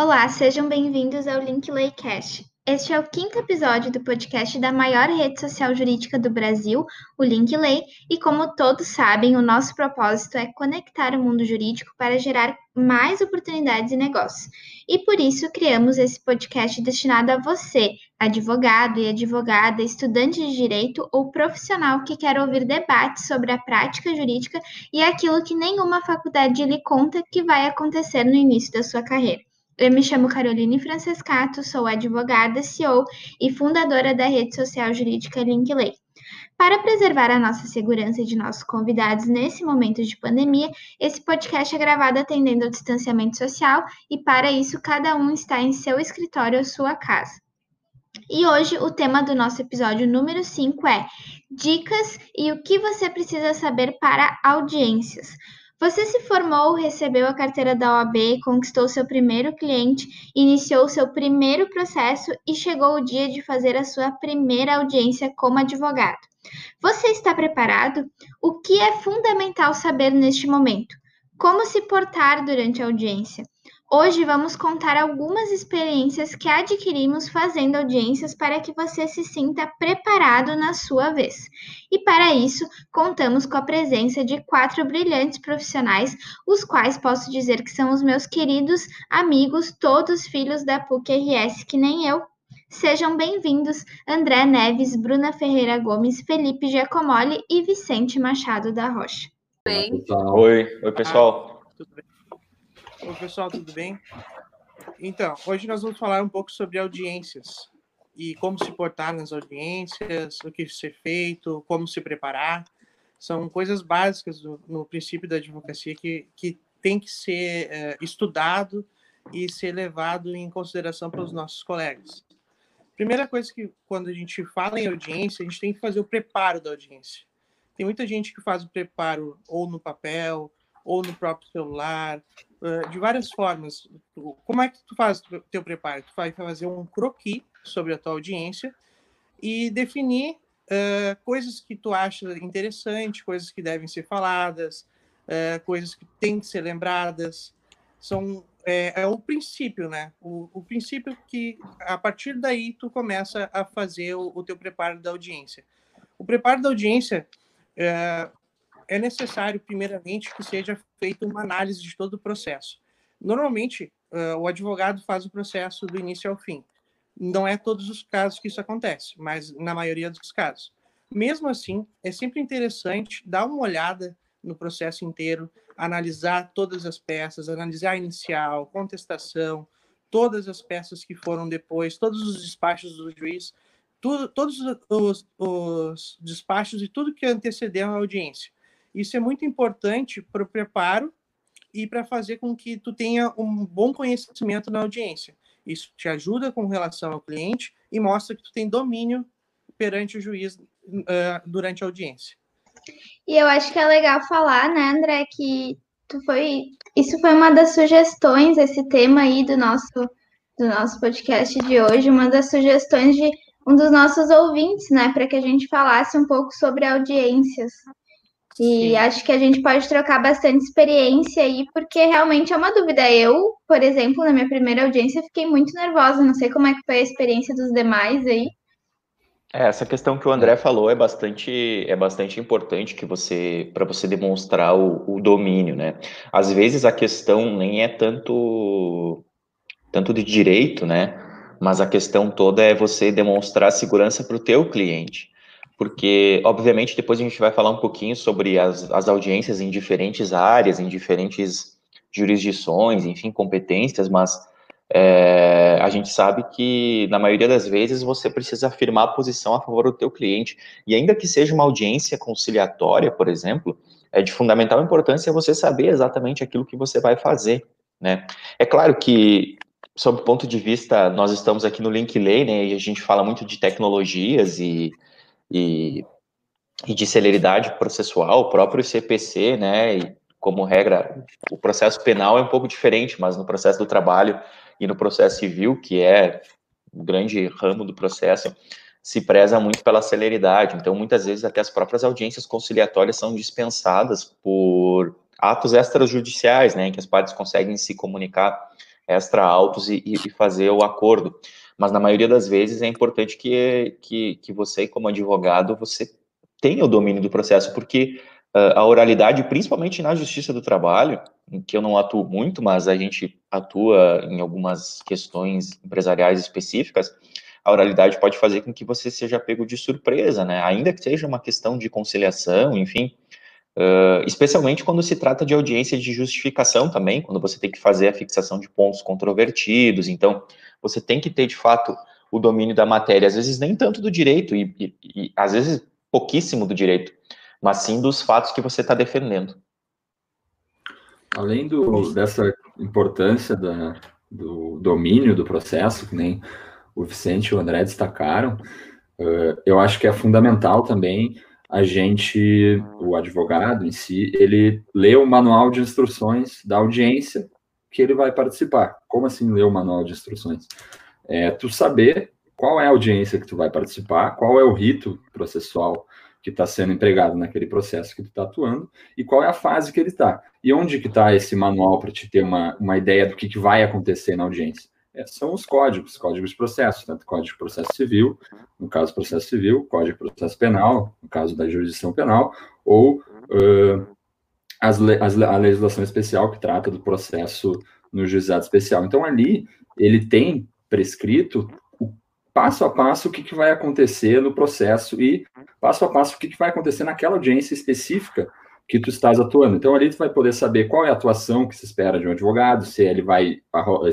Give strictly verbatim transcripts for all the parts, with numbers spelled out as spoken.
Olá, sejam bem-vindos ao LinkedCast. Este é o quinto episódio do podcast da maior rede social jurídica do Brasil, o LinkLei, e como todos sabem, o nosso propósito é conectar o mundo jurídico para gerar mais oportunidades e negócios. E por isso criamos esse podcast destinado a você, advogado e advogada, estudante de direito ou profissional que quer ouvir debates sobre a prática jurídica e aquilo que nenhuma faculdade lhe conta que vai acontecer no início da sua carreira. Eu me chamo Caroline Francescato, sou advogada, C E O e fundadora da rede social jurídica LinkLei. Para preservar a nossa segurança e de nossos convidados nesse momento de pandemia, esse podcast é gravado atendendo ao distanciamento social e, para isso, cada um está em seu escritório ou sua casa. E hoje o tema do nosso episódio número cinco é Dicas e o que você precisa saber para audiências. Você se formou, recebeu a carteira da O A B, conquistou seu primeiro cliente, iniciou seu primeiro processo e chegou o dia de fazer a sua primeira audiência como advogado. Você está preparado? O que é fundamental saber neste momento? Como se portar durante a audiência? Hoje vamos contar algumas experiências que adquirimos fazendo audiências para que você se sinta preparado na sua vez. E para isso, contamos com a presença de quatro brilhantes profissionais, os quais posso dizer que são os meus queridos amigos, todos filhos da P U C R S, que nem eu. Sejam bem-vindos André Neves, Bruna Ferreira Gomes, Felipe Giacomoli e Vicente Machado da Rocha. Oi, Oi, Oi pessoal. Ah, tudo bem? Oi, pessoal, tudo bem? Então, hoje nós vamos falar um pouco sobre audiências e como se portar nas audiências, o que ser feito, como se preparar. São coisas básicas do, no princípio da advocacia que, que tem que ser é, estudado e ser levado em consideração pelos nossos colegas. Primeira coisa que, quando a gente fala em audiência, a gente tem que fazer o preparo da audiência. Tem muita gente que faz o preparo ou no papel, ou no próprio celular, de várias formas. Como é que tu faz o teu preparo? Tu vai fazer um croquis sobre a tua audiência e definir uh, coisas que tu acha interessante, coisas que devem ser faladas, uh, coisas que têm que ser lembradas. São, é, é o princípio, né? O, o princípio que, a partir daí, tu começa a fazer o, o teu preparo da audiência. O preparo da audiência... Uh, É necessário, primeiramente, que seja feita uma análise de todo o processo. Normalmente, uh, o advogado faz o processo do início ao fim. Não é todos os casos que isso acontece, mas na maioria dos casos. Mesmo assim, é sempre interessante dar uma olhada no processo inteiro, analisar todas as peças, analisar a inicial, contestação, todas as peças que foram depois, todos os despachos do juiz, tudo, todos os, os despachos e tudo que antecedeu a audiência. Isso é muito importante para o preparo e para fazer com que tu tenha um bom conhecimento na audiência. Isso te ajuda com relação ao cliente e mostra que tu tem domínio perante o juiz uh, durante a audiência. E eu acho que é legal falar, né, André, que tu foi... isso foi uma das sugestões, esse tema aí do nosso, do nosso podcast de hoje, uma das sugestões de um dos nossos ouvintes, né, para que a gente falasse um pouco sobre audiências. E Sim. acho que a gente pode trocar bastante experiência aí, porque realmente é uma dúvida. Eu, por exemplo, na minha primeira audiência, fiquei muito nervosa. Não sei como é que foi a experiência dos demais aí. É, essa questão que o André falou é bastante, é bastante importante que você, para você demonstrar o, o domínio, né? Às vezes a questão nem é tanto, tanto de direito, né? Mas a questão toda é você demonstrar segurança para o teu cliente. Porque, obviamente, depois a gente vai falar um pouquinho sobre as, as audiências em diferentes áreas, em diferentes jurisdições, enfim, competências, mas é, a gente sabe que, na maioria das vezes, você precisa afirmar a posição a favor do teu cliente. E ainda que seja uma audiência conciliatória, por exemplo, é de fundamental importância você saber exatamente aquilo que você vai fazer, né? É claro que... sob o ponto de vista, nós estamos aqui no LinkLei, né, e a gente fala muito de tecnologias e, e, e de celeridade processual, o próprio C P C, né, e como regra, o processo penal é um pouco diferente, mas no processo do trabalho e no processo civil, que é um grande ramo do processo, se preza muito pela celeridade, então muitas vezes até as próprias audiências conciliatórias são dispensadas por atos extrajudiciais, né, em que as partes conseguem se comunicar extra autos e, e fazer o acordo. Mas na maioria das vezes é importante que, que, que você, como advogado, você tenha o domínio do processo, porque uh, a oralidade, principalmente na Justiça do Trabalho, em que eu não atuo muito, mas a gente atua em algumas questões empresariais específicas, a oralidade pode fazer com que você seja pego de surpresa, né? Ainda que seja uma questão de conciliação, enfim, uh, especialmente quando se trata de audiência de justificação também, quando você tem que fazer a fixação de pontos controvertidos. Então, você tem que ter, de fato, o domínio da matéria, às vezes nem tanto do direito, e, e, e às vezes pouquíssimo do direito, mas sim dos fatos que você está defendendo. Além do, dessa importância da, do domínio do processo, que nem o Vicente e o André destacaram, uh, eu acho que é fundamental também a gente, o advogado em si, ele lê o manual de instruções da audiência que ele vai participar. Como assim ler o manual de instruções? É tu saber qual é a audiência que tu vai participar, qual é o rito processual que está sendo empregado naquele processo que tu está atuando, e qual é a fase que ele está. E onde que está esse manual para te ter uma, uma ideia do que, que vai acontecer na audiência? É, são os códigos, códigos de processo, tanto Código de Processo Civil, no caso do processo civil, Código de Processo Penal, no caso da jurisdição penal, ou uh, as le as, a legislação especial que trata do processo no juizado especial. Então, ali, ele tem prescrito o passo a passo o que, que vai acontecer no processo e passo a passo o que, que vai acontecer naquela audiência específica que tu estás atuando. Então, ali tu vai poder saber qual é a atuação que se espera de um advogado, se ele vai,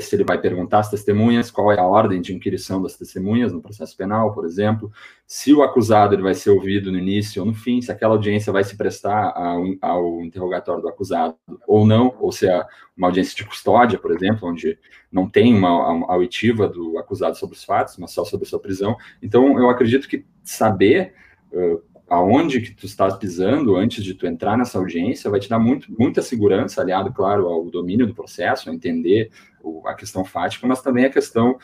se ele vai perguntar as testemunhas, qual é a ordem de inquirição das testemunhas no processo penal, por exemplo, se o acusado ele vai ser ouvido no início ou no fim, se aquela audiência vai se prestar ao, ao interrogatório do acusado ou não, ou se é uma audiência de custódia, por exemplo, onde não tem uma auditiva do acusado sobre os fatos, mas só sobre a sua prisão. Então, eu acredito que saber Uh, aonde que tu estás pisando antes de tu entrar nessa audiência, vai te dar muito, muita segurança, aliado, claro, ao domínio do processo, a entender o, a questão fática, mas também a questão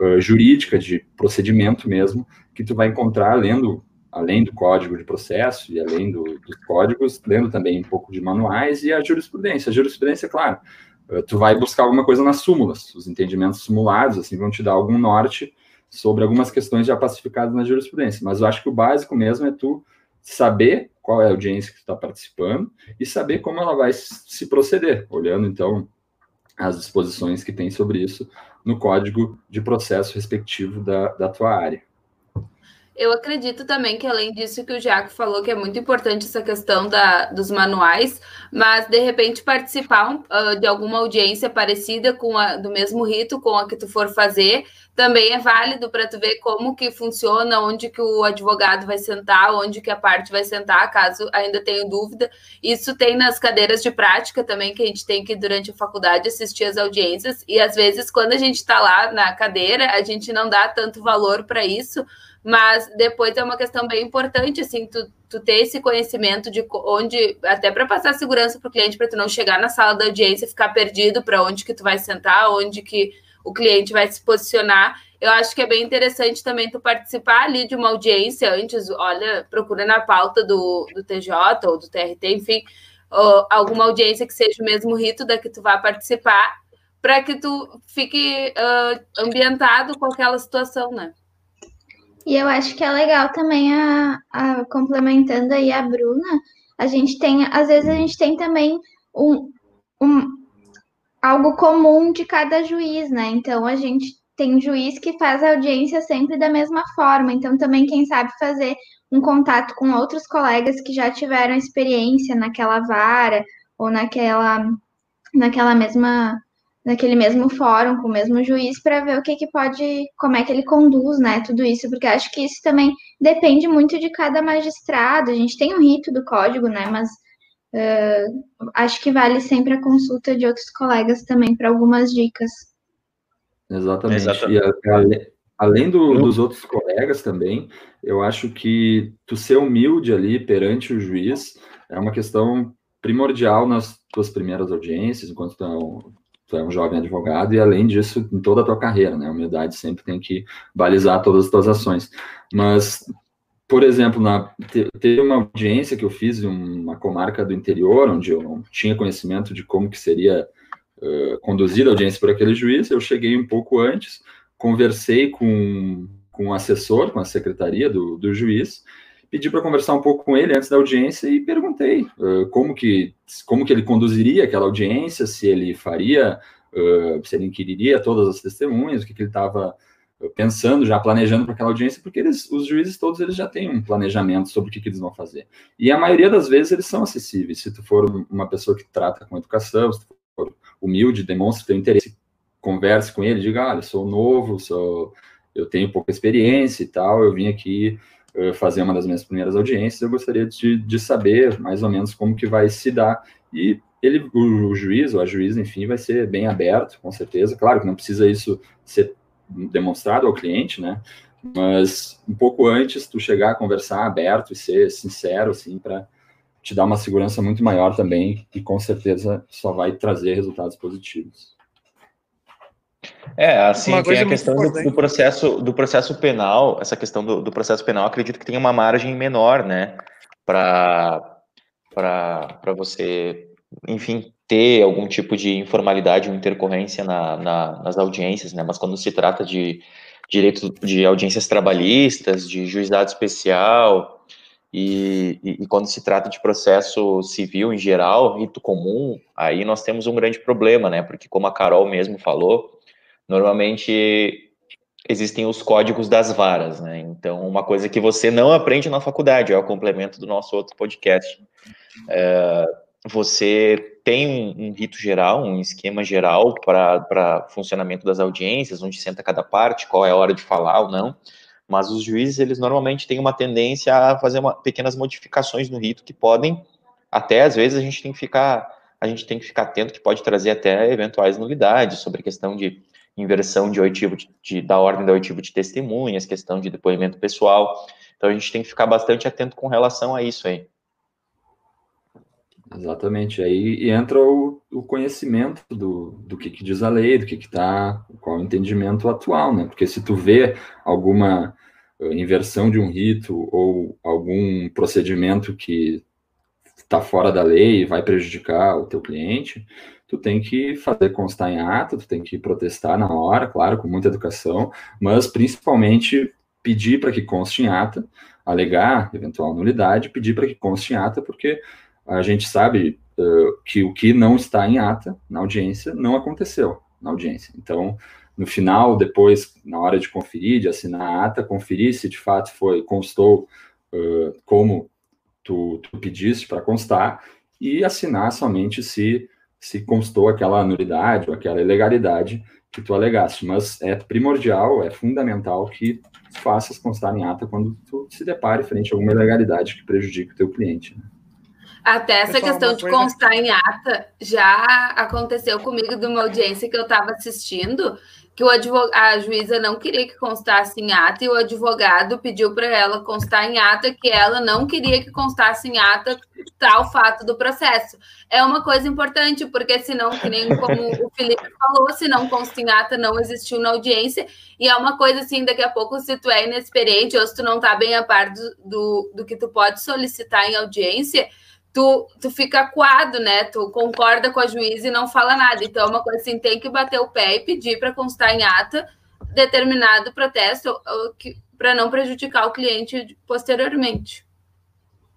uh, jurídica, de procedimento mesmo, que tu vai encontrar além do, além do código de processo e além do, dos códigos, lendo também um pouco de manuais e a jurisprudência. A jurisprudência, claro, uh, tu vai buscar alguma coisa nas súmulas, os entendimentos simulados, assim, vão te dar algum norte sobre algumas questões já pacificadas na jurisprudência, mas eu acho que o básico mesmo é tu saber qual é a audiência que tu está participando e saber como ela vai se proceder, olhando, então, as disposições que tem sobre isso no código de processo respectivo da, da tua área. Eu acredito também que, além disso que o Giaco falou, que é muito importante essa questão da, dos manuais, mas, de repente, participar uh, de alguma audiência parecida, com a, do mesmo rito com a que tu for fazer, também é válido para tu ver como que funciona, onde que o advogado vai sentar, onde que a parte vai sentar, caso ainda tenha dúvida. Isso tem nas cadeiras de prática também, que a gente tem que, durante a faculdade, assistir as audiências, e, às vezes, quando a gente está lá na cadeira, a gente não dá tanto valor para isso, mas depois é uma questão bem importante, assim, tu, tu ter esse conhecimento de onde, até para passar segurança para o cliente, para tu não chegar na sala da audiência e ficar perdido para onde que tu vai sentar, onde que o cliente vai se posicionar. Eu acho que é bem interessante também tu participar ali de uma audiência antes, olha, procura na pauta do, do T J ou do T R T, enfim, alguma audiência que seja o mesmo rito da que tu vai participar, para que tu fique uh, ambientado com aquela situação, né? E eu acho que é legal também, a, a, complementando aí a Bruna, a gente tem, às vezes a gente tem também um, um, algo comum de cada juiz, né? Então, a gente tem juiz que faz a audiência sempre da mesma forma. Então, também, quem sabe, fazer um contato com outros colegas que já tiveram experiência naquela vara ou naquela, naquela mesma... naquele mesmo fórum, com o mesmo juiz, para ver o que que pode, como é que ele conduz, né, tudo isso, porque acho que isso também depende muito de cada magistrado. A gente tem um rito do código, né, mas uh, acho que vale sempre a consulta de outros colegas também para algumas dicas. Exatamente. Exatamente. E além, além do, dos outros colegas também, eu acho que tu ser humilde ali perante o juiz é uma questão primordial nas tuas primeiras audiências, enquanto tu é um, tu é um jovem advogado, e além disso, em toda a tua carreira, né? A humildade sempre tem que balizar todas as tuas ações. Mas, por exemplo, na, teve uma audiência que eu fiz em uma comarca do interior, onde eu não tinha conhecimento de como que seria uh, conduzida a audiência por aquele juiz, eu cheguei um pouco antes, conversei com, com o assessor, com a secretaria do, do juiz, pedi para conversar um pouco com ele antes da audiência e perguntei uh, como, que, como que ele conduziria aquela audiência, se ele faria, uh, se ele inquiriria todas as testemunhas, o que, que ele estava pensando, já planejando para aquela audiência, porque eles, os juízes todos eles já têm um planejamento sobre o que, que eles vão fazer. E a maioria das vezes eles são acessíveis. Se tu for uma pessoa que trata com educação, se tu for humilde, demonstra teu interesse, converse com ele, diga, olha, ah, sou novo, sou, eu tenho pouca experiência e tal, eu vim aqui uh, fazer uma das minhas primeiras audiências, eu gostaria de, de saber mais ou menos como que vai se dar. E ele, o, o juiz, ou a juíza, enfim, vai ser bem aberto, com certeza. Claro que não precisa isso ser demonstrado ao cliente, né? Mas um pouco antes tu chegar a conversar aberto e ser sincero, assim, para te dar uma segurança muito maior também, e com certeza só vai trazer resultados positivos. É, assim, tem a questão do, do processo do processo penal, essa questão do, do processo penal, acredito que tem uma margem menor, né, para para para você, enfim, ter algum tipo de informalidade ou intercorrência na, na, nas audiências, né? Mas quando se trata de direito de audiências trabalhistas, de juizado especial, e, e, e quando se trata de processo civil em geral, rito comum, aí nós temos um grande problema, né? Porque, como a Carol mesmo falou, normalmente existem os códigos das varas, né? Então, uma coisa que você não aprende na faculdade, é o complemento do nosso outro podcast. É, você tem um, um rito geral, um esquema geral para funcionamento das audiências, onde senta cada parte, qual é a hora de falar ou não, mas os juízes, eles normalmente têm uma tendência a fazer uma, pequenas modificações no rito que podem, até às vezes a gente tem que ficar, a gente tem que ficar atento, que pode trazer até eventuais nulidades, sobre a questão de inversão de oitivo de, de, da ordem da oitivo de testemunhas, questão de depoimento pessoal, então a gente tem que ficar bastante atento com relação a isso aí. Exatamente, aí entra o, o conhecimento do, do que, que diz a lei, do que que tá, qual é o entendimento atual, né? Porque se tu vê alguma inversão de um rito ou algum procedimento que está fora da lei e vai prejudicar o teu cliente, tu tem que fazer constar em ato, tu tem que protestar na hora, claro, com muita educação, mas principalmente pedir para que conste em ata, alegar eventual nulidade, pedir para que conste em ata, porque a gente sabe uh, que o que não está em ata, na audiência, não aconteceu na audiência. Então, no final, depois, na hora de conferir, de assinar a ata, conferir se de fato foi, constou uh, como tu, tu pediste para constar, e assinar somente se, se constou aquela nulidade ou aquela ilegalidade que tu alegaste. Mas é primordial, é fundamental que faças constar em ata quando tu se depare frente a alguma ilegalidade que prejudique o teu cliente, né? Até essa Pessoal, questão de coisa... constar em ata já aconteceu comigo de uma audiência que eu estava assistindo, que o advog... a juíza não queria que constasse em ata e o advogado pediu para ela constar em ata que ela não queria que constasse em ata tal fato do processo. É uma coisa importante, porque senão, que nem como o Felipe falou, se não consta em ata, não existiu na audiência, e é uma coisa assim, daqui a pouco, se tu é inexperiente ou se tu não está bem a par do, do, do que tu pode solicitar em audiência, Tu, tu fica acuado, né? Tu concorda com a juíza e não fala nada. Então, é uma coisa assim, tem que bater o pé e pedir para constar em ata determinado protesto para não prejudicar o cliente posteriormente.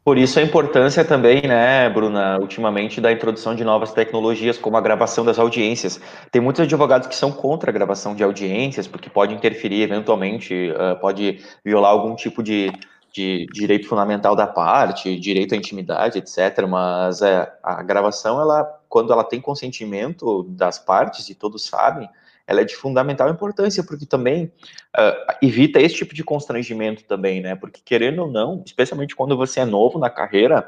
Por isso a importância também, né, Bruna, ultimamente, da introdução de novas tecnologias, como a gravação das audiências. Tem muitos advogados que são contra a gravação de audiências, porque pode interferir, eventualmente, pode violar algum tipo de... de direito fundamental da parte, direito à intimidade, etcétera, mas é, a gravação, ela, quando ela tem consentimento das partes, e todos sabem, ela é de fundamental importância, porque também uh, evita esse tipo de constrangimento também, né, porque querendo ou não, especialmente quando você é novo na carreira,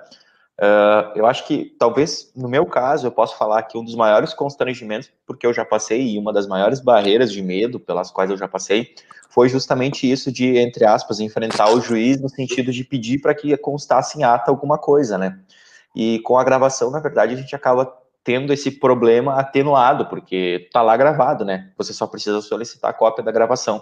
uh, eu acho que, talvez, no meu caso, eu posso falar que um dos maiores constrangimentos, porque eu já passei, e uma das maiores barreiras de medo pelas quais eu já passei, foi justamente isso de, entre aspas, enfrentar o juiz no sentido de pedir para que constasse em ata alguma coisa, né? E com a gravação, na verdade, a gente acaba tendo esse problema atenuado, porque tá lá gravado, né? Você só precisa solicitar a cópia da gravação.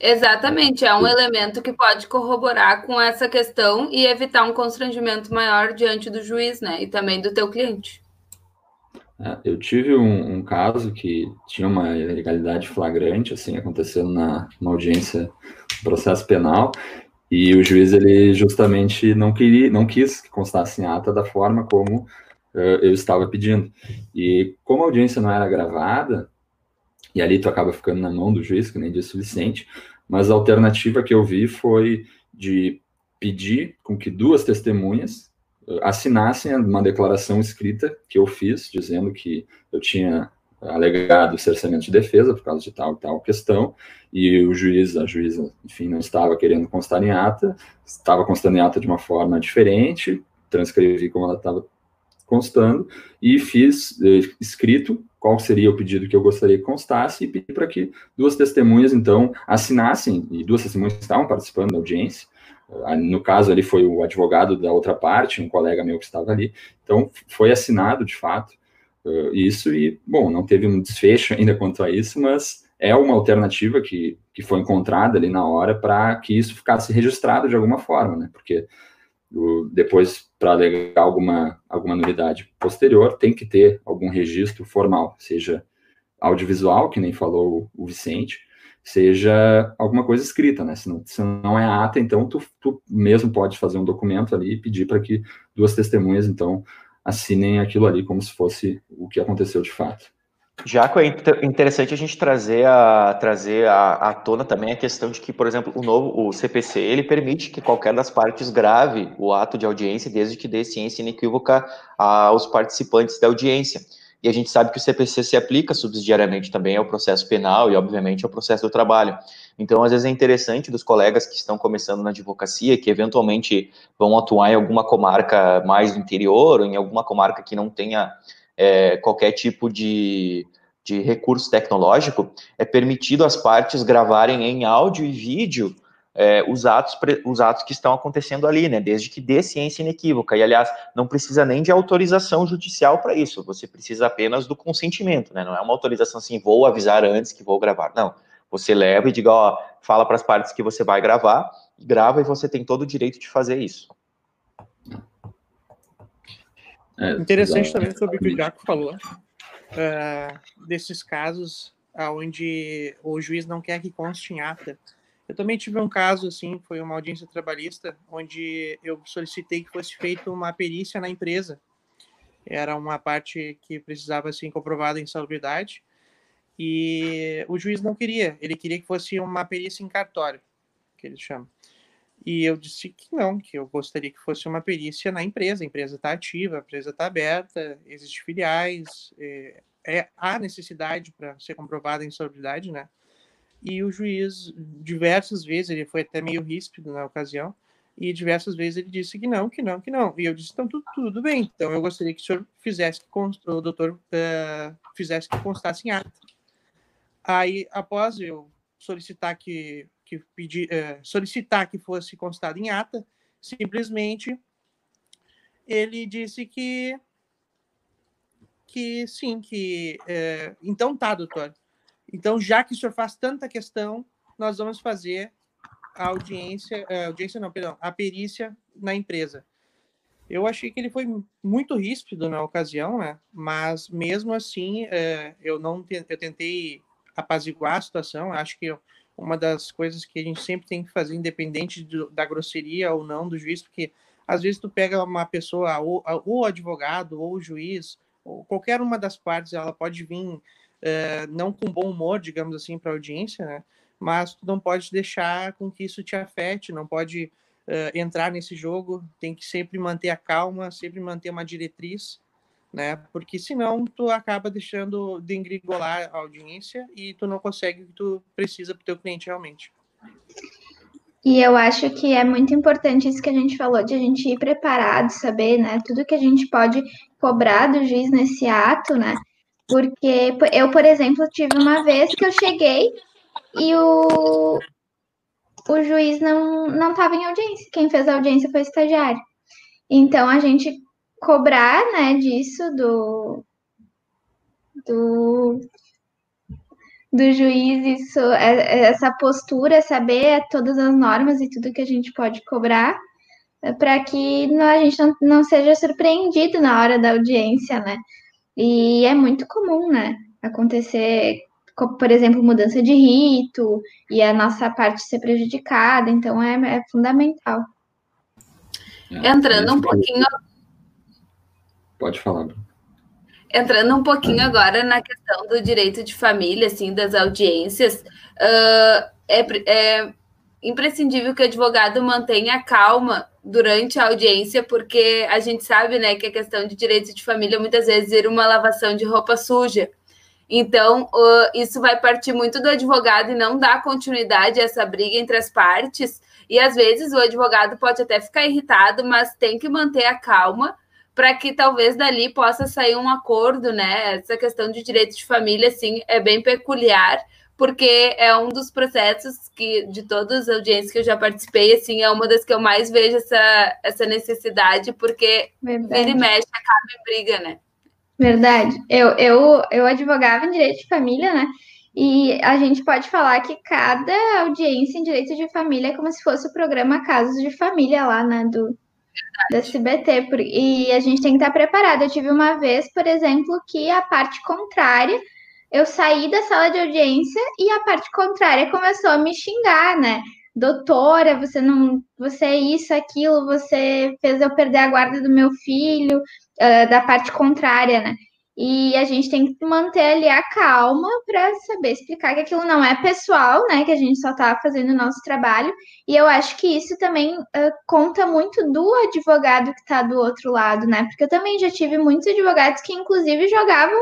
Exatamente, é um elemento que pode corroborar com essa questão e evitar um constrangimento maior diante do juiz, né? E também do teu cliente. Eu tive um, um caso que tinha uma ilegalidade flagrante, assim, acontecendo na uma audiência do processo penal, e o juiz, ele justamente não queria, não quis que constasse em ata da forma como uh, eu estava pedindo. E como a audiência não era gravada, e ali tu acaba ficando na mão do juiz, que nem disse o Vicente, mas a alternativa que eu vi foi de pedir com que duas testemunhas assinassem uma declaração escrita que eu fiz, dizendo que eu tinha alegado cerceamento de defesa por causa de tal e tal questão, e o juiz, a juíza, enfim, não estava querendo constar em ata, estava constando em ata de uma forma diferente, transcrevi como ela estava constando, e fiz eh, escrito qual seria o pedido que eu gostaria que constasse, e pedi para que duas testemunhas, então, assinassem, e duas testemunhas estavam participando da audiência. No caso, ali foi o advogado da outra parte, um colega meu que estava ali. Então, foi assinado, de fato, isso. E, bom, não teve um desfecho ainda quanto a isso, mas é uma alternativa que, que foi encontrada ali na hora para que isso ficasse registrado de alguma forma, né? Porque depois, para alegar alguma, alguma nulidade posterior, tem que ter algum registro formal, seja audiovisual, que nem falou o Vicente, seja alguma coisa escrita, né? Se não, se não é ata, então tu, tu mesmo pode fazer um documento ali e pedir para que duas testemunhas, então, assinem aquilo ali como se fosse o que aconteceu de fato. Jaco, é interessante a gente trazer à trazer a, a tona também a questão de que, por exemplo, o novo o C P C, ele permite que qualquer das partes grave o ato de audiência desde que dê ciência inequívoca aos participantes da audiência. E a gente sabe que o C P C se aplica subsidiariamente também ao processo penal e, obviamente, ao processo do trabalho. Então, às vezes, é interessante dos colegas que estão começando na advocacia, que eventualmente vão atuar em alguma comarca mais do interior, ou em alguma comarca que não tenha é, qualquer tipo de, de recurso tecnológico, é permitido às partes gravarem em áudio e vídeo É, os, atos, os atos que estão acontecendo ali, né, desde que dê ciência inequívoca. E, aliás, não precisa nem de autorização judicial para isso, você precisa apenas do consentimento, né, não é uma autorização assim, vou avisar antes que vou gravar, não. Você leva e diga, ó, fala para as partes que você vai gravar, grava e você tem todo o direito de fazer isso. É, Interessante é, também sobre o que o Jaco falou, uh, desses casos onde o juiz não quer que conste em ata. Eu também tive um caso, assim, foi uma audiência trabalhista, onde eu solicitei que fosse feita uma perícia na empresa. Era uma parte que precisava, assim, comprovada a insalubridade. E o juiz não queria, ele queria que fosse uma perícia em cartório, que eles chamam. E eu disse que não, que eu gostaria que fosse uma perícia na empresa. A empresa está ativa, a empresa está aberta, existem filiais, é, é, há necessidade para ser comprovada a insalubridade, né? E o juiz, diversas vezes, ele foi até meio ríspido na ocasião, e diversas vezes ele disse que não, que não, que não. E eu disse, então, tudo, tudo bem. Então, eu gostaria que o senhor fizesse, que o doutor uh, fizesse que constasse em ata. Aí, após eu solicitar que, que, pedi, uh, solicitar que fosse constado em ata, simplesmente, ele disse que, que sim, que... Uh, então, tá, doutor. Então, já que o senhor faz tanta questão, nós vamos fazer a audiência, a audiência não, perdão, a perícia na empresa. Eu achei que ele foi muito ríspido na ocasião, né? Mas mesmo assim, eu não, eu tentei apaziguar a situação. Acho que uma das coisas que a gente sempre tem que fazer, independente da grosseria ou não do juiz, porque às vezes tu pega uma pessoa, ou o advogado, ou o juiz, ou qualquer uma das partes, ela pode vir Uh, não com bom humor, digamos assim, para a audiência, né? Mas tu não pode deixar com que isso te afete, não pode uh, entrar nesse jogo, tem que sempre manter a calma, sempre manter uma diretriz, né? Porque senão tu acaba deixando de engrigolar a audiência e tu não consegue o que tu precisa para o teu cliente realmente. E eu acho que é muito importante isso que a gente falou, de a gente ir preparado, saber, né? Tudo que a gente pode cobrar do juiz nesse ato, né? Porque eu, por exemplo, tive uma vez que eu cheguei e o, o juiz não, não estava em audiência. Quem fez a audiência foi o estagiário. Então, a gente cobrar, né, disso do, do, do juiz, isso, essa postura, saber todas as normas e tudo que a gente pode cobrar, para que a gente não, não seja surpreendido na hora da audiência, né? E é muito comum, né, acontecer, por exemplo, mudança de rito e a nossa parte ser prejudicada, então é, é fundamental. Entrando um pouquinho... Pode falar, Bruno. Entrando um pouquinho agora na questão do direito de família, assim, das audiências, uh, é, é imprescindível que o advogado mantenha calma durante a audiência, porque a gente sabe, né, que a questão de direito de família muitas vezes vira uma lavação de roupa suja. Então, uh, isso vai partir muito do advogado e não dá continuidade a essa briga entre as partes. E, às vezes, o advogado pode até ficar irritado, mas tem que manter a calma para que talvez dali possa sair um acordo, né? Essa questão de direito de família, assim, é bem peculiar, porque é um dos processos que, de todas as audiências que eu já participei, assim, é uma das que eu mais vejo essa, essa necessidade, porque vira e mexe, acaba em briga, né? Verdade. Eu, eu, eu advogava em direito de família, né? E a gente pode falar que cada audiência em direito de família é como se fosse o programa Casos de Família lá, né, do, da C B T. E a gente tem que estar preparado. Eu tive uma vez, por exemplo, que a parte contrária... Eu saí da sala de audiência e a parte contrária começou a me xingar, né? Doutora, você não, você é isso, aquilo, você fez eu perder a guarda do meu filho, uh, da parte contrária, né? E a gente tem que manter ali a calma para saber explicar que aquilo não é pessoal, né? Que a gente só está fazendo o nosso trabalho. E eu acho que isso também uh, conta muito do advogado que está do outro lado, né? Porque eu também já tive muitos advogados que, inclusive, jogavam...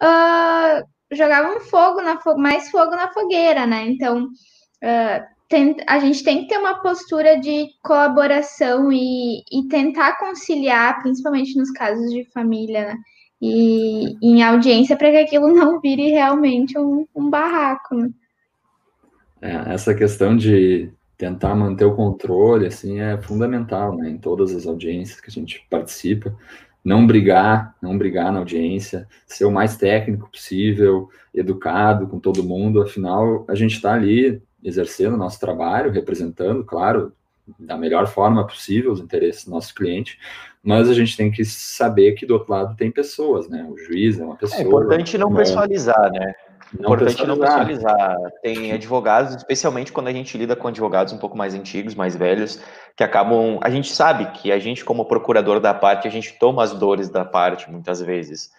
Uh, jogavam fogo na fo- mais fogo na fogueira, né? Então, uh, tem, a gente tem que ter uma postura de colaboração e, e tentar conciliar, principalmente nos casos de família, né? E, e em audiência, para que aquilo não vire realmente um, um barraco, né? É, essa questão de tentar manter o controle, assim, é fundamental, né? Em todas as audiências que a gente participa. Não brigar, não brigar na audiência, ser o mais técnico possível, educado com todo mundo, afinal, a gente está ali exercendo o nosso trabalho, representando, claro, da melhor forma possível os interesses do nosso cliente, mas a gente tem que saber que do outro lado tem pessoas, né? O juiz é uma pessoa... É importante não pessoalizar, né? Não importante pessoalizar. não pessoalizar. Tem advogados, especialmente quando a gente lida com advogados um pouco mais antigos, mais velhos, que acabam... A gente sabe que a gente, como procurador da parte, a gente toma as dores da parte, muitas vezes.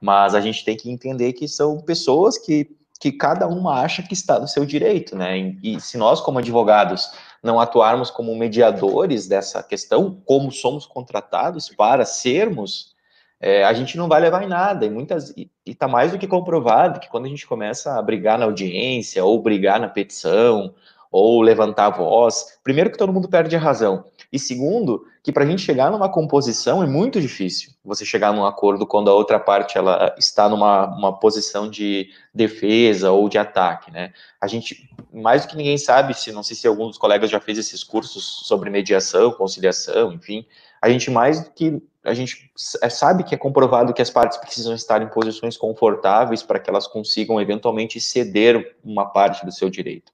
Mas a gente tem que entender que são pessoas que, que cada uma acha que está no seu direito, né? E se nós, como advogados, não atuarmos como mediadores dessa questão, como somos contratados para sermos... É, a gente não vai levar em nada, e muitas e está mais do que comprovado que quando a gente começa a brigar na audiência, ou brigar na petição, ou levantar a voz, primeiro que todo mundo perde a razão, e segundo, que para a gente chegar numa composição é muito difícil você chegar num acordo quando a outra parte ela está numa uma posição de defesa ou de ataque, né? A gente, mais do que ninguém sabe, se não sei se algum dos colegas já fez esses cursos sobre mediação, conciliação, enfim, a gente mais do que a gente sabe que é comprovado que as partes precisam estar em posições confortáveis para que elas consigam eventualmente ceder uma parte do seu direito.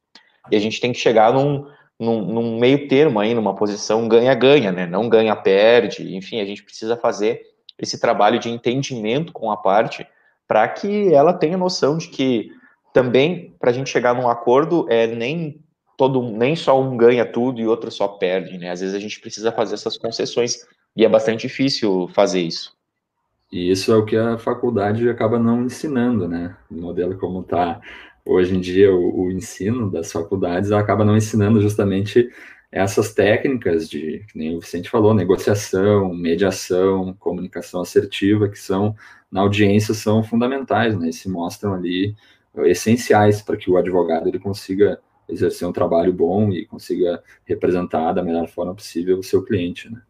E a gente tem que chegar num, num, num meio termo aí, numa posição ganha-ganha, né? Não ganha-perde, enfim, a gente precisa fazer esse trabalho de entendimento com a parte para que ela tenha noção de que também, para a gente chegar num acordo, é nem... Todo, nem só um ganha tudo e outro só perde, né? Às vezes a gente precisa fazer essas concessões e é bastante difícil fazer isso. E isso é o que a faculdade acaba não ensinando, né? O modelo como está hoje em dia o, o ensino das faculdades acaba não ensinando justamente essas técnicas de, que nem o Vicente falou, negociação, mediação, comunicação assertiva, que são, na audiência, são fundamentais, né? E se mostram ali essenciais para que o advogado ele consiga exercer um trabalho bom e consiga representar da melhor forma possível o seu cliente, né?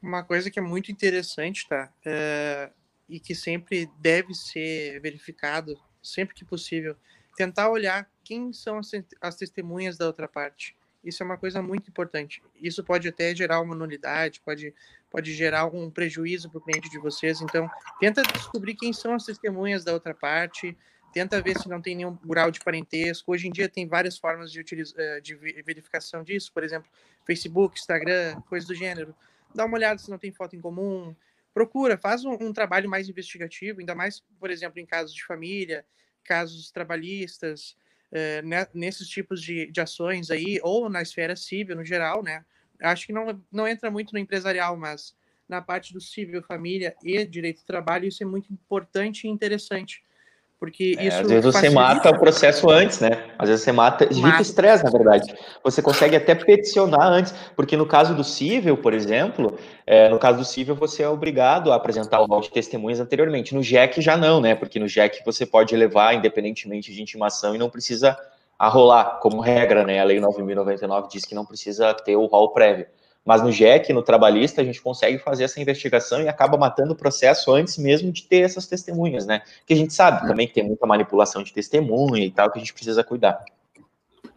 Uma coisa que é muito interessante, tá? É, e que sempre deve ser verificado, sempre que possível, tentar olhar quem são as, as testemunhas da outra parte. Isso é uma coisa muito importante. Isso pode até gerar uma nulidade, pode, pode gerar algum prejuízo para o cliente de vocês. Então, tenta descobrir quem são as testemunhas da outra parte, tenta ver se não tem nenhum grau de parentesco. Hoje em dia tem várias formas de, utiliza- de verificação disso, por exemplo, Facebook, Instagram, coisa do gênero. Dá uma olhada se não tem foto em comum, procura, faz um, um trabalho mais investigativo, ainda mais, por exemplo, em casos de família, casos trabalhistas, é, né, nesses tipos de, de ações aí, ou na esfera civil no geral, né? Acho que não, não entra muito no empresarial, mas na parte do civil, família e direito do trabalho, isso é muito importante e interessante. Porque é, isso às vezes facilita. Você mata o processo antes, né? Às vezes você mata, evita estresse, na verdade. Você consegue até peticionar antes, porque no caso do civil, por exemplo, é, no caso do civil você é obrigado a apresentar o rol de testemunhas anteriormente. No J E C já não, né? Porque no J E C você pode elevar independentemente de intimação e não precisa arrolar, como regra, né? A Lei nove mil e noventa e nove diz que não precisa ter o rol prévio. Mas no J E C, no trabalhista, a gente consegue fazer essa investigação e acaba matando o processo antes mesmo de ter essas testemunhas, né? Que a gente sabe também que tem muita manipulação de testemunha e tal, que a gente precisa cuidar.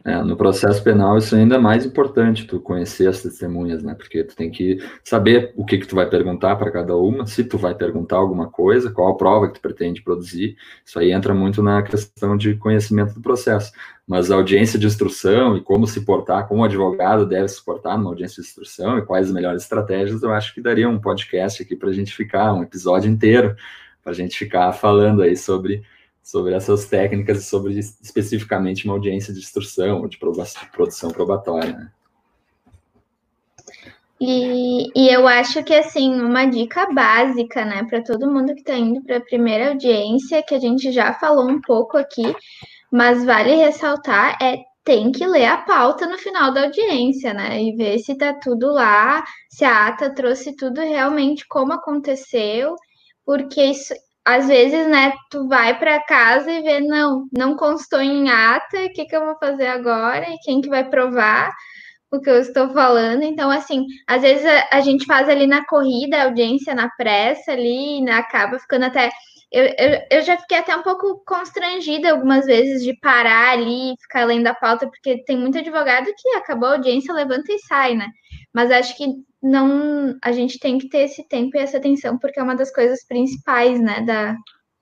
É, no processo penal, isso ainda é mais importante, tu conhecer as testemunhas, né? Porque tu tem que saber o que que tu vai perguntar para cada uma, se tu vai perguntar alguma coisa, qual a prova que tu pretende produzir. Isso aí entra muito na questão de conhecimento do processo. Mas a audiência de instrução e como se portar, como o advogado deve se portar numa audiência de instrução e quais as melhores estratégias, eu acho que daria um podcast aqui para a gente ficar, um episódio inteiro, para a gente ficar falando aí sobre... sobre essas técnicas e sobre especificamente uma audiência de instrução ou de produção probatória. E, e eu acho que, assim, uma dica básica, né, para todo mundo que está indo para a primeira audiência, que a gente já falou um pouco aqui, mas vale ressaltar, é tem que ler a pauta no final da audiência, né, e ver se está tudo lá, se a ata trouxe tudo realmente como aconteceu, porque isso... Às vezes, né, tu vai para casa e vê, não, não constou em ata, o que que eu vou fazer agora? E quem que vai provar o que eu estou falando? Então, assim, às vezes a, a gente faz ali na corrida, a audiência na pressa ali, e acaba ficando até... Eu, eu, eu já fiquei até um pouco constrangida algumas vezes de parar ali e ficar lendo a pauta, porque tem muito advogado que acabou a audiência, levanta e sai, né? Mas acho que não, a gente tem que ter esse tempo e essa atenção, porque é uma das coisas principais, né, da,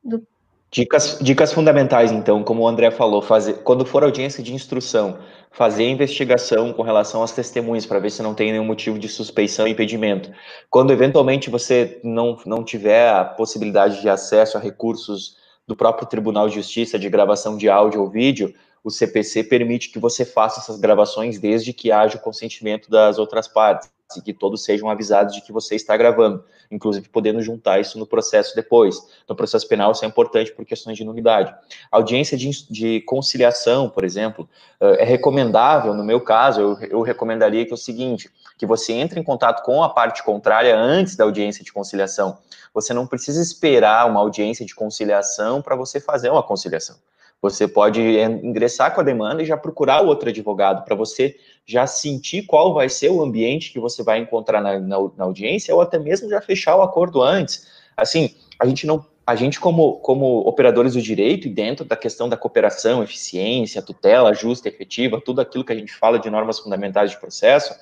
do... Dicas, dicas fundamentais, então, como o André falou, fazer, quando for audiência de instrução, fazer a investigação com relação às testemunhas, para ver se não tem nenhum motivo de suspeição e impedimento. Quando, eventualmente, você não, não tiver a possibilidade de acesso a recursos do próprio Tribunal de Justiça, de gravação de áudio ou vídeo, o C P C permite que você faça essas gravações desde que haja o consentimento das outras partes, e que todos sejam avisados de que você está gravando, inclusive podendo juntar isso no processo depois. No processo penal isso é importante por questões de nulidade. Audiência de, de conciliação, por exemplo, é recomendável, no meu caso, eu, eu recomendaria que é o seguinte, que você entre em contato com a parte contrária antes da audiência de conciliação. Você não precisa esperar uma audiência de conciliação para você fazer uma conciliação. Você pode ingressar com a demanda e já procurar outro advogado para você já sentir qual vai ser o ambiente que você vai encontrar na, na, na audiência ou até mesmo já fechar o acordo antes. Assim, a gente, não, a gente como, como operadores do direito e dentro da questão da cooperação, eficiência, tutela justa, efetiva, tudo aquilo que a gente fala de normas fundamentais de processo,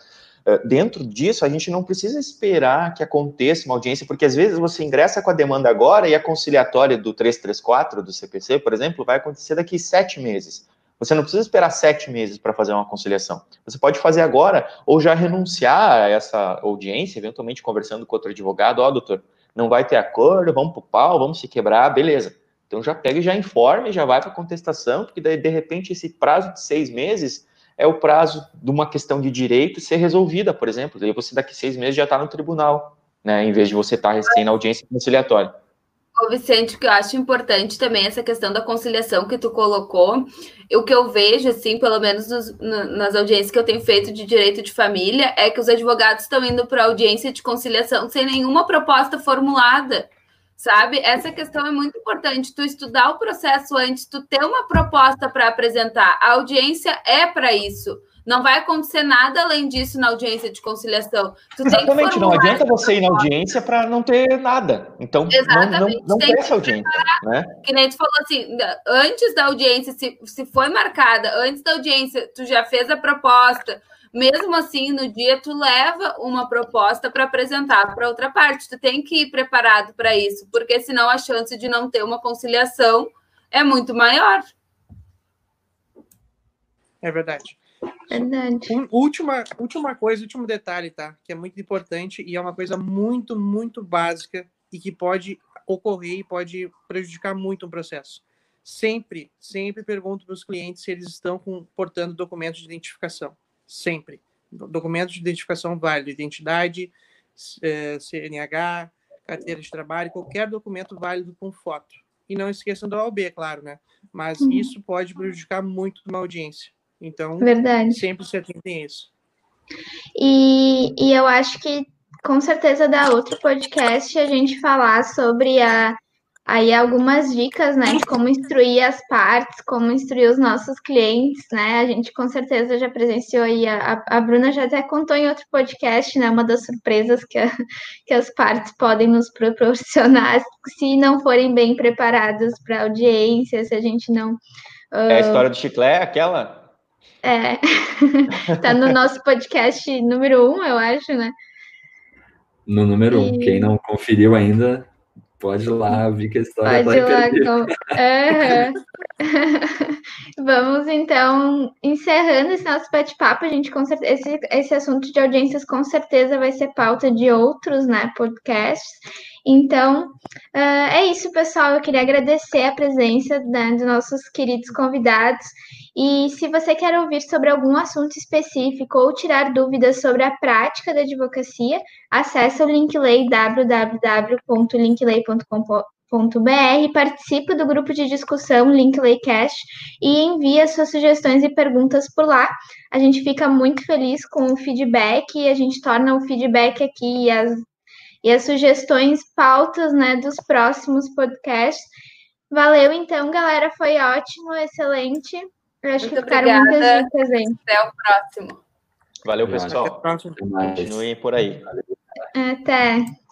dentro disso a gente não precisa esperar que aconteça uma audiência, porque às vezes você ingressa com a demanda agora e a conciliatória do trezentos e trinta e quatro do C P C, por exemplo, vai acontecer daqui sete meses. Você não precisa esperar sete meses para fazer uma conciliação. Você pode fazer agora ou já renunciar a essa audiência, eventualmente conversando com outro advogado, ó, doutor, não vai ter acordo, vamos pro pau, vamos se quebrar, beleza. Então já pega e já informa e já vai para a contestação, porque daí de repente esse prazo de seis meses é o prazo de uma questão de direito ser resolvida, por exemplo. Daí você daqui seis meses já está no tribunal, né? Em vez de você estar tá recém na audiência conciliatória. Ô, Vicente, o que eu acho importante também é essa questão da conciliação que tu colocou. O que eu vejo, assim, pelo menos nos, nas audiências que eu tenho feito de direito de família, é que os advogados estão indo para a audiência de conciliação sem nenhuma proposta formulada. Sabe? Essa questão é muito importante. Tu estudar o processo antes, tu ter uma proposta para apresentar. A audiência é para isso. Não vai acontecer nada além disso na audiência de conciliação. Tu Exatamente, tem que não adianta você ir na audiência para não ter nada. Então, Exatamente. não, não, não tem essa audiência. Né? Que nem tu falou assim, antes da audiência, se, se foi marcada, antes da audiência, tu já fez a proposta... Mesmo assim, no dia, tu leva uma proposta para apresentar para outra parte. Tu tem que ir preparado para isso, porque senão a chance de não ter uma conciliação é muito maior. É verdade. Verdade. Última, última coisa, último detalhe, tá? Que é muito importante e é uma coisa muito, muito básica e que pode ocorrer e pode prejudicar muito um processo. Sempre, sempre pergunto para os clientes se eles estão com, portando documentos de identificação. Sempre. Documentos de identificação válido, identidade, C N H, carteira de trabalho, qualquer documento válido com foto. E não esqueçam do O A B, é claro, né? Mas uhum. isso pode prejudicar muito uma audiência. Então, Verdade. sempre se atentem a isso. E, e eu acho que, com certeza, dá outro podcast a gente falar sobre a, aí algumas dicas, né? De como instruir as partes, como instruir os nossos clientes, né? A gente, com certeza, já presenciou aí. A, a Bruna já até contou em outro podcast, né? Uma das surpresas que, a, que as partes podem nos proporcionar se não forem bem preparadas para a audiência, se a gente não... Uh... É a história do chiclete, aquela... É, tá no nosso podcast número um, eu acho, né? No número e... um, quem não conferiu ainda, pode ir lá, vi que a história pode tá ir lá, com... uhum. Vamos, então, encerrando esse nosso bate-papo, a gente com certeza, esse, esse assunto de audiências com certeza vai ser pauta de outros, né, podcasts. Então, uh, é isso, pessoal, eu queria agradecer a presença, né, dos nossos queridos convidados. E se você quer ouvir sobre algum assunto específico ou tirar dúvidas sobre a prática da advocacia, acesse o LinkLei, w w w ponto linklei ponto com ponto b r, participe do grupo de discussão LinkLeiCast e envie suas sugestões e perguntas por lá. A gente fica muito feliz com o feedback e a gente torna o feedback aqui e as, e as sugestões pautas, né, dos próximos podcasts. Valeu, então, galera, foi ótimo, excelente. Eu acho Muito que ficaram muitas dicas, hein? Até o próximo. Valeu, pessoal. Até o próximo. Continuem por aí. Até.